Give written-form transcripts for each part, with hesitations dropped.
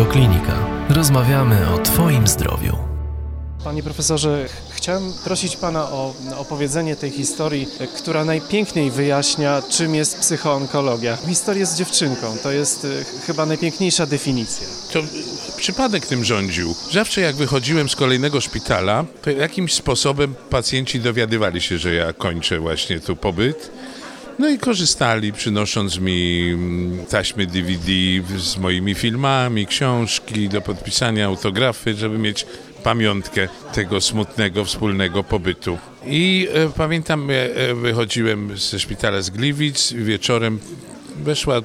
Bioklinika. Rozmawiamy o Twoim zdrowiu. Panie profesorze, chciałem prosić Pana o opowiedzenie tej historii, która najpiękniej wyjaśnia, czym jest psychoonkologia. Historia z dziewczynką to jest chyba najpiękniejsza definicja. To przypadek tym rządził. Zawsze jak wychodziłem z kolejnego szpitala, to jakimś sposobem pacjenci dowiadywali się, że ja kończę właśnie tu pobyt. No i korzystali, przynosząc mi taśmy DVD z moimi filmami, książki do podpisania, autografy, żeby mieć pamiątkę tego smutnego wspólnego pobytu. I pamiętam, wychodziłem ze szpitala z Gliwic, wieczorem weszła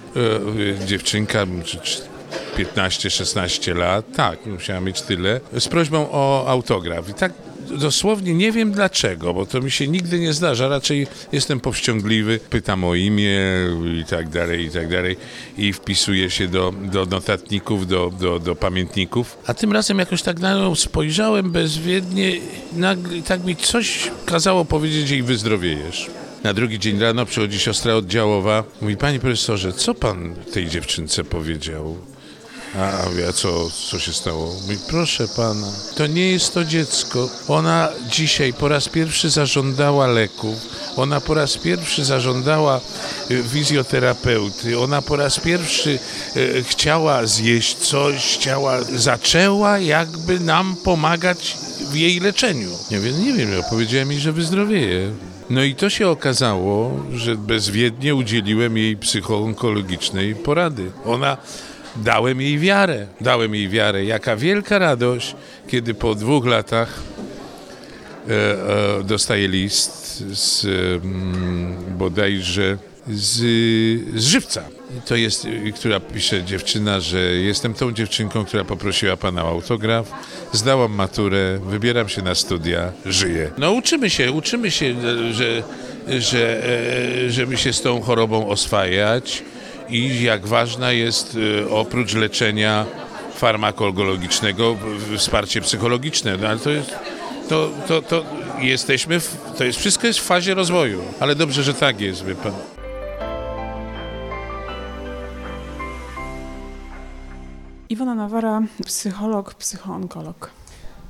dziewczynka, 15-16 lat, tak, musiała mieć tyle, z prośbą o autograf. I tak dosłownie nie wiem dlaczego, bo to mi się nigdy nie zdarza, raczej jestem powściągliwy, pytam o imię i tak dalej i wpisuję się do notatników, do pamiętników. A tym razem jakoś tak na nią spojrzałem bezwiednie, nagle tak mi coś kazało powiedzieć jej: wyzdrowiejesz. Na drugi dzień rano przychodzi siostra oddziałowa, mówi: panie profesorze, co pan tej dziewczynce powiedział? A ja co się stało? Mówi: proszę pana, to nie jest to dziecko. Ona dzisiaj po raz pierwszy zażądała leków. Ona po raz pierwszy zażądała fizjoterapeuty. Ona po raz pierwszy chciała zjeść coś, zaczęła jakby nam pomagać w jej leczeniu. Nie wiem, ja powiedziałem jej, że wyzdrowieje. No i to się okazało, że bezwiednie udzieliłem jej psychoonkologicznej porady. Dałem jej wiarę. Jaka wielka radość, kiedy po 2 latach dostaję list bodajże z Żywca. To jest, która pisze dziewczyna, że jestem tą dziewczynką, która poprosiła pana o autograf, zdałam maturę, wybieram się na studia, żyję. No uczymy się, żeby się z tą chorobą oswajać. I jak ważna jest oprócz leczenia farmakologicznego wsparcie psychologiczne. No, ale wszystko jest w fazie rozwoju, ale dobrze, że tak jest, wie pan. Iwona Nawara, psycholog, psychoonkolog.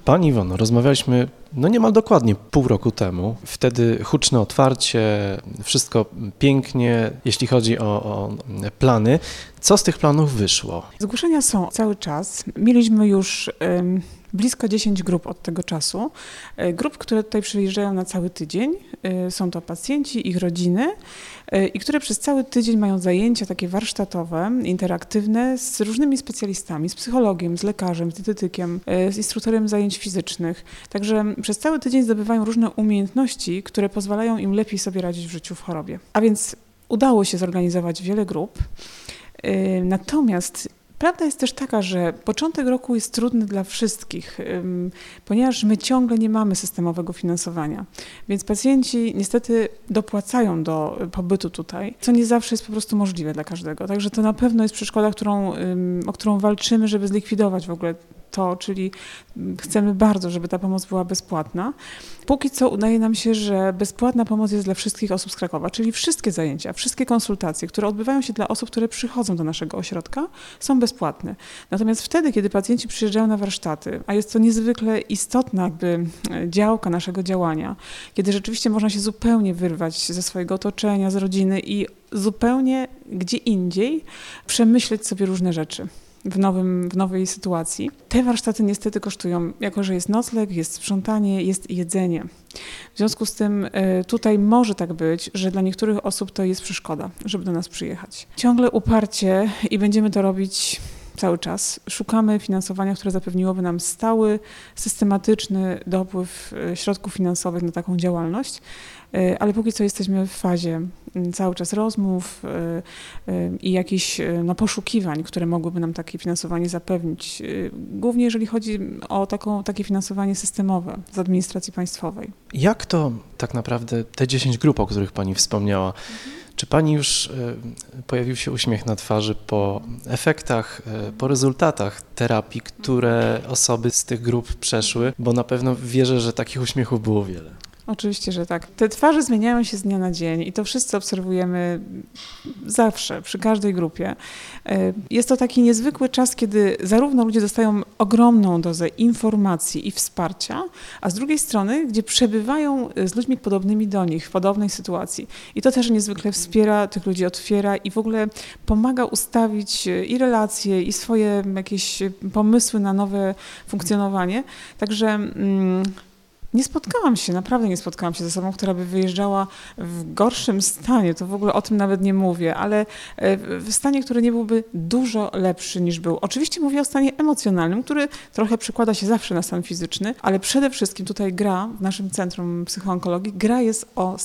Pani Iwono, rozmawialiśmy niemal dokładnie pół roku temu. Wtedy huczne otwarcie, wszystko pięknie, jeśli chodzi o plany. Co z tych planów wyszło? Zgłoszenia są cały czas. Mieliśmy już blisko 10 grup od tego czasu. Grup, które tutaj przyjeżdżają na cały tydzień. Są to pacjenci, ich rodziny i które przez cały tydzień mają zajęcia takie warsztatowe, interaktywne z różnymi specjalistami, z psychologiem, z lekarzem, z dietetykiem, z instruktorem zajęć fizycznych. Także przez cały tydzień zdobywają różne umiejętności, które pozwalają im lepiej sobie radzić w życiu w chorobie. A więc udało się zorganizować wiele grup. Natomiast prawda jest też taka, że początek roku jest trudny dla wszystkich, ponieważ my ciągle nie mamy systemowego finansowania, więc pacjenci niestety dopłacają do pobytu tutaj, co nie zawsze jest po prostu możliwe dla każdego. Także to na pewno jest przeszkoda, o którą walczymy, żeby zlikwidować w ogóle to, czyli chcemy bardzo, żeby ta pomoc była bezpłatna. Póki co udaje nam się, że bezpłatna pomoc jest dla wszystkich osób z Krakowa, czyli wszystkie zajęcia, wszystkie konsultacje, które odbywają się dla osób, które przychodzą do naszego ośrodka, są bezpłatne. Natomiast wtedy, kiedy pacjenci przyjeżdżają na warsztaty, a jest to niezwykle istotna jakby działka naszego działania, kiedy rzeczywiście można się zupełnie wyrwać ze swojego otoczenia, z rodziny i zupełnie gdzie indziej przemyśleć sobie różne rzeczy. W nowej sytuacji. Te warsztaty niestety kosztują, jako że jest nocleg, jest sprzątanie, jest jedzenie. W związku z tym tutaj może tak być, że dla niektórych osób to jest przeszkoda, żeby do nas przyjechać. Ciągle uparcie i będziemy to robić cały czas. Szukamy finansowania, które zapewniłoby nam stały, systematyczny dopływ środków finansowych na taką działalność, ale póki co jesteśmy w fazie cały czas rozmów i jakichś poszukiwań, które mogłyby nam takie finansowanie zapewnić, głównie jeżeli chodzi o takie finansowanie systemowe z administracji państwowej. Jak to tak naprawdę te 10 grup, o których Pani wspomniała, czy Pani już pojawił się uśmiech na twarzy po efektach, po rezultatach terapii, które osoby z tych grup przeszły? Bo na pewno wierzę, że takich uśmiechów było wiele. Oczywiście, że tak. Te twarze zmieniają się z dnia na dzień i to wszyscy obserwujemy zawsze, przy każdej grupie. Jest to taki niezwykły czas, kiedy zarówno ludzie dostają ogromną dozę informacji i wsparcia, a z drugiej strony, gdzie przebywają z ludźmi podobnymi do nich, w podobnej sytuacji. I to też niezwykle wspiera, tych ludzi otwiera i w ogóle pomaga ustawić i relacje, i swoje jakieś pomysły na nowe funkcjonowanie. Także naprawdę nie spotkałam się z osobą, która by wyjeżdżała w gorszym stanie, to w ogóle o tym nawet nie mówię, ale w stanie, który nie byłby dużo lepszy niż był. Oczywiście mówię o stanie emocjonalnym, który trochę przekłada się zawsze na stan fizyczny, ale przede wszystkim tutaj gra w naszym Centrum Psychoonkologii, gra jest o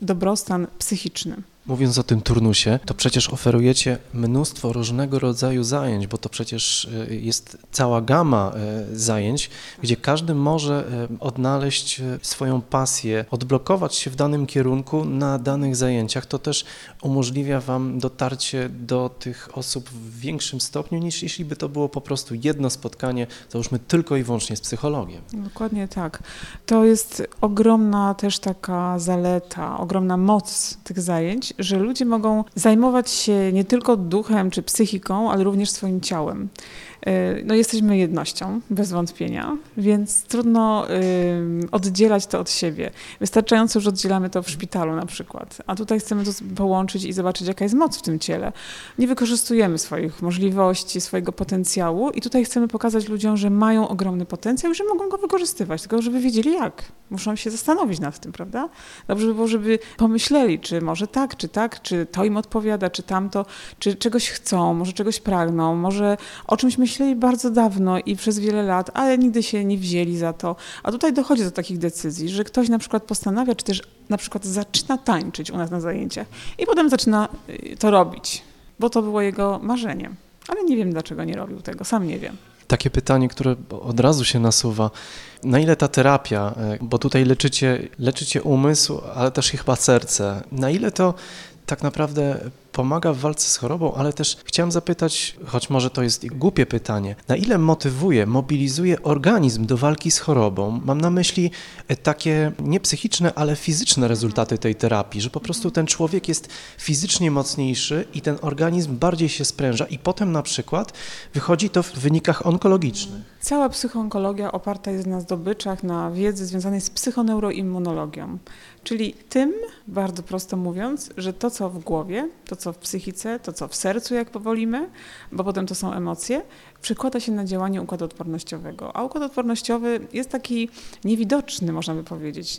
dobrostan psychiczny. Mówiąc o tym turnusie, to przecież oferujecie mnóstwo różnego rodzaju zajęć, bo to przecież jest cała gama zajęć, gdzie każdy może odnaleźć swoją pasję, odblokować się w danym kierunku na danych zajęciach. To też umożliwia Wam dotarcie do tych osób w większym stopniu, niż jeśli by to było po prostu jedno spotkanie, załóżmy tylko i wyłącznie z psychologiem. Dokładnie tak. To jest ogromna też taka zaleta, ogromna moc tych zajęć, że ludzie mogą zajmować się nie tylko duchem czy psychiką, ale również swoim ciałem. No, jesteśmy jednością, bez wątpienia, więc trudno oddzielać to od siebie. Wystarczająco już oddzielamy to w szpitalu na przykład, a tutaj chcemy to połączyć i zobaczyć, jaka jest moc w tym ciele. Nie wykorzystujemy swoich możliwości, swojego potencjału i tutaj chcemy pokazać ludziom, że mają ogromny potencjał i że mogą go wykorzystywać, tylko żeby wiedzieli jak. Muszą się zastanowić nad tym, prawda? Dobrze by było, żeby pomyśleli, czy może tak, czy to im odpowiada, czy tamto, czy czegoś chcą, może czegoś pragną, może o czymś myśleli bardzo dawno i przez wiele lat, ale nigdy się nie wzięli za to. A tutaj dochodzi do takich decyzji, że ktoś na przykład postanawia, czy też na przykład zaczyna tańczyć u nas na zajęciach i potem zaczyna to robić, bo to było jego marzenie. Ale nie wiem, dlaczego nie robił tego, sam nie wiem. Takie pytanie, które od razu się nasuwa. Na ile ta terapia, bo tutaj leczycie umysł, ale też chyba serce, na ile to tak naprawdę pomaga w walce z chorobą, ale też chciałem zapytać, choć może to jest głupie pytanie, na ile motywuje, mobilizuje organizm do walki z chorobą? Mam na myśli takie nie psychiczne, ale fizyczne rezultaty tej terapii, że po prostu ten człowiek jest fizycznie mocniejszy i ten organizm bardziej się spręża i potem na przykład wychodzi to w wynikach onkologicznych. Cała psychoonkologia oparta jest na zdobyczach, na wiedzy związanej z psychoneuroimmunologią, czyli tym, bardzo prosto mówiąc, że to, co w głowie, to, co w psychice, to, co w sercu, jak powolimy, bo potem to są emocje, przekłada się na działanie układu odpornościowego. A układ odpornościowy jest taki niewidoczny, można by powiedzieć.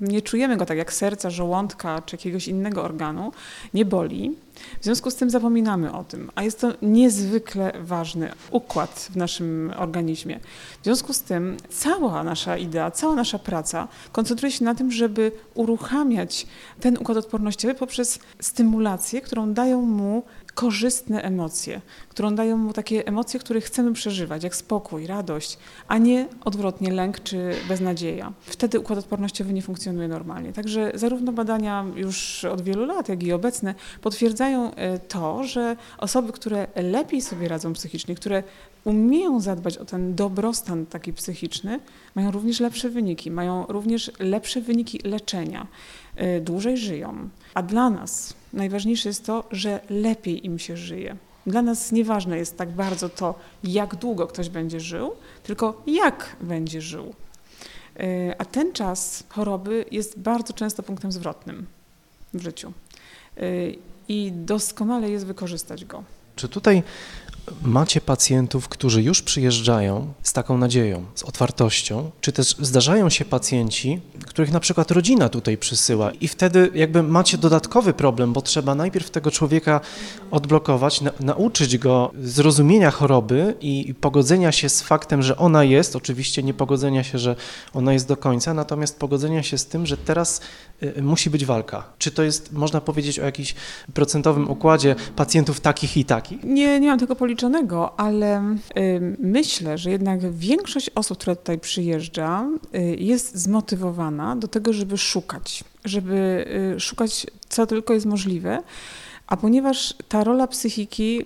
Nie czujemy go tak jak serca, żołądka czy jakiegoś innego organu. Nie boli. W związku z tym zapominamy o tym, a jest to niezwykle ważny układ w naszym organizmie. W związku z tym cała nasza idea, cała nasza praca koncentruje się na tym, żeby uruchamiać ten układ odpornościowy poprzez stymulację, którą dają mu korzystne emocje, którą dają mu takie emocje, które chcemy przeżywać, jak spokój, radość, a nie odwrotnie lęk czy beznadzieja. Wtedy układ odpornościowy nie funkcjonuje normalnie. Także zarówno badania już od wielu lat, jak i obecne potwierdzają to, że osoby, które lepiej sobie radzą psychicznie, które umieją zadbać o ten dobrostan taki psychiczny, mają również lepsze wyniki, leczenia, dłużej żyją. A dla nas najważniejsze jest to, że lepiej im się żyje. Dla nas nieważne jest tak bardzo to, jak długo ktoś będzie żył, tylko jak będzie żył. A ten czas choroby jest bardzo często punktem zwrotnym w życiu i doskonale jest wykorzystać go. Czy tutaj macie pacjentów, którzy już przyjeżdżają z taką nadzieją, z otwartością, czy też zdarzają się pacjenci, których na przykład rodzina tutaj przysyła i wtedy jakby macie dodatkowy problem, bo trzeba najpierw tego człowieka odblokować, nauczyć go zrozumienia choroby i pogodzenia się z faktem, że ona jest, oczywiście nie pogodzenia się, że ona jest do końca, natomiast pogodzenia się z tym, że teraz musi być walka. Czy to jest, można powiedzieć o jakimś procentowym układzie pacjentów takich i takich? Nie mam tego policzonego, ale myślę, że jednak większość osób, która tutaj przyjeżdża, jest zmotywowana do tego, żeby szukać co tylko jest możliwe. A ponieważ ta rola psychiki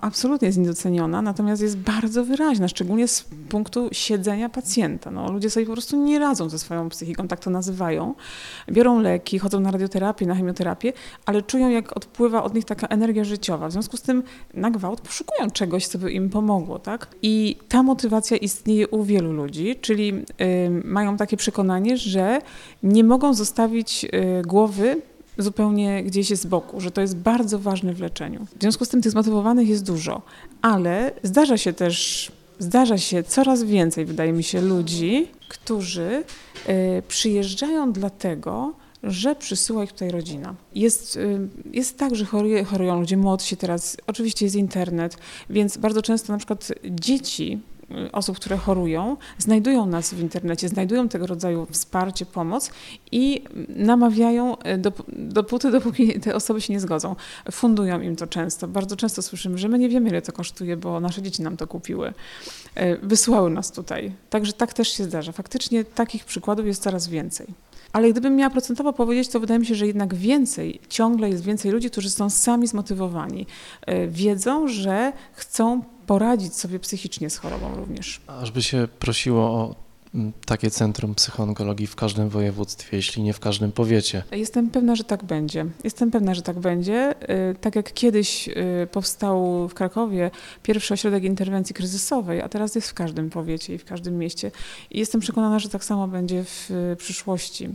absolutnie jest niedoceniona, natomiast jest bardzo wyraźna, szczególnie z punktu siedzenia pacjenta. No, ludzie sobie po prostu nie radzą ze swoją psychiką, tak to nazywają. Biorą leki, chodzą na radioterapię, na chemioterapię, ale czują, jak odpływa od nich taka energia życiowa. W związku z tym na gwałt poszukują czegoś, co by im pomogło, tak? I ta motywacja istnieje u wielu ludzi, czyli mają takie przekonanie, że nie mogą zostawić głowy zupełnie gdzieś jest z boku, że to jest bardzo ważne w leczeniu. W związku z tym tych zmotywowanych jest dużo, ale zdarza się coraz więcej, wydaje mi się, ludzi, którzy przyjeżdżają dlatego, że przysyła ich tutaj rodzina. Jest tak, że chorują ludzie młodsi teraz, oczywiście jest internet, więc bardzo często na przykład dzieci osób, które chorują, znajdują nas w internecie, znajdują tego rodzaju wsparcie, pomoc i namawiają dopóki te osoby się nie zgodzą. Fundują im to często. Bardzo często słyszymy, że my nie wiemy, ile to kosztuje, bo nasze dzieci nam to kupiły. Wysłały nas tutaj. Także tak też się zdarza. Faktycznie takich przykładów jest coraz więcej. Ale gdybym miała procentowo powiedzieć, to wydaje mi się, że jednak ciągle jest więcej ludzi, którzy są sami zmotywowani. Wiedzą, że chcą poradzić sobie psychicznie z chorobą również. Aż by się prosiło o takie centrum psychoonkologii w każdym województwie, jeśli nie w każdym powiecie. Jestem pewna, że tak będzie. Tak jak kiedyś powstał w Krakowie pierwszy ośrodek interwencji kryzysowej, a teraz jest w każdym powiecie i w każdym mieście. I jestem przekonana, że tak samo będzie w przyszłości.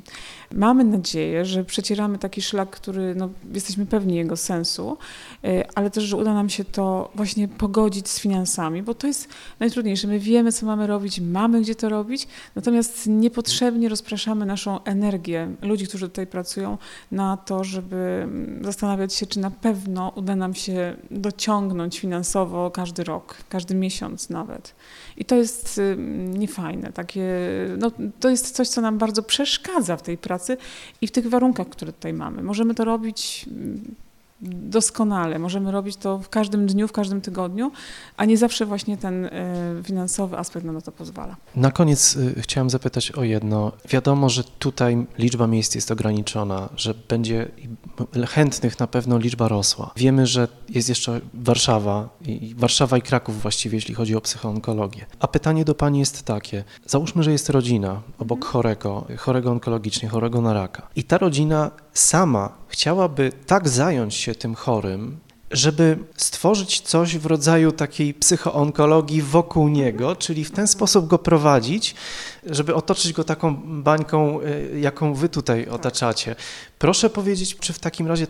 Mamy nadzieję, że przecieramy taki szlak, który jesteśmy pewni jego sensu, ale też, że uda nam się to właśnie pogodzić z finansami, bo to jest najtrudniejsze. My wiemy, co mamy robić, mamy gdzie to robić, natomiast niepotrzebnie rozpraszamy naszą energię ludzi, którzy tutaj pracują, na to, żeby zastanawiać się, czy na pewno uda nam się dociągnąć finansowo każdy rok, każdy miesiąc nawet. I to jest niefajne. To jest coś, co nam bardzo przeszkadza w tej pracy i w tych warunkach, które tutaj mamy. Możemy to robić doskonale. Możemy robić to w każdym dniu, w każdym tygodniu, a nie zawsze właśnie ten finansowy aspekt nam na to pozwala. Na koniec chciałem zapytać o jedno. Wiadomo, że tutaj liczba miejsc jest ograniczona, że będzie chętnych na pewno liczba rosła. Wiemy, że jest jeszcze Warszawa i Kraków właściwie, jeśli chodzi o psychoonkologię. A pytanie do Pani jest takie. Załóżmy, że jest rodzina obok chorego onkologicznie, chorego na raka. I ta rodzina sama chciałaby tak zająć się tym chorym, żeby stworzyć coś w rodzaju takiej psychoonkologii wokół niego, czyli w ten sposób go prowadzić, żeby otoczyć go taką bańką, jaką wy tutaj otaczacie. Proszę powiedzieć, czy w takim razie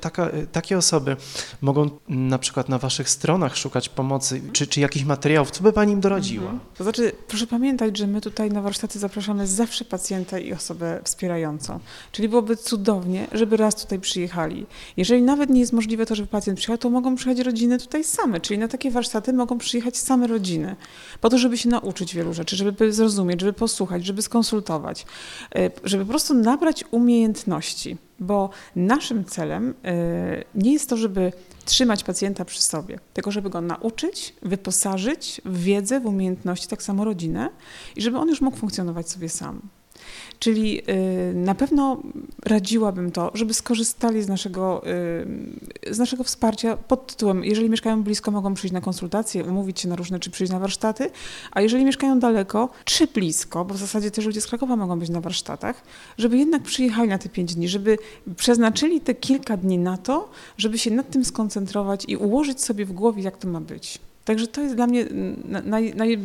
takie osoby mogą na przykład na waszych stronach szukać pomocy, czy jakichś materiałów, co by pani im doradziła? To znaczy, proszę pamiętać, że my tutaj na warsztaty zapraszamy zawsze pacjenta i osobę wspierającą. Czyli byłoby cudownie, żeby raz tutaj przyjechali. Jeżeli nawet nie jest możliwe to, żeby pacjent przyjechał, to mogą przyjechać rodziny tutaj same, czyli na takie warsztaty mogą przyjechać same rodziny, po to, żeby się nauczyć wielu rzeczy, żeby zrozumieć, żeby posłuchać, żeby skonsultować, żeby po prostu nabrać umiejętności, bo naszym celem nie jest to, żeby trzymać pacjenta przy sobie, tylko żeby go nauczyć, wyposażyć w wiedzę, w umiejętności, tak samo rodzinę i żeby on już mógł funkcjonować sobie sam. Czyli na pewno radziłabym to, żeby skorzystali z naszego wsparcia pod tytułem, jeżeli mieszkają blisko, mogą przyjść na konsultacje, umówić się na różne, czy przyjść na warsztaty, a jeżeli mieszkają daleko, czy blisko, bo w zasadzie też ludzie z Krakowa mogą być na warsztatach, żeby jednak przyjechali na te 5 dni, żeby przeznaczyli te kilka dni na to, żeby się nad tym skoncentrować i ułożyć sobie w głowie, jak to ma być. Także to jest dla mnie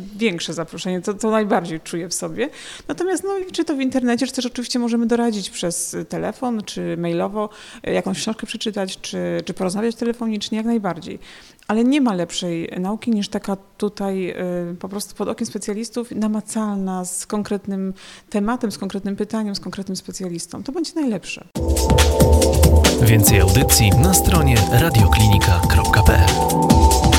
największe zaproszenie, to najbardziej czuję w sobie. Natomiast czy to w internecie, czy też oczywiście możemy doradzić przez telefon, czy mailowo, jakąś książkę przeczytać, czy porozmawiać telefonicznie, jak najbardziej. Ale nie ma lepszej nauki niż taka tutaj po prostu pod okiem specjalistów, namacalna, z konkretnym tematem, z konkretnym pytaniem, z konkretnym specjalistą. To będzie najlepsze. Więcej audycji na stronie radioklinika.pl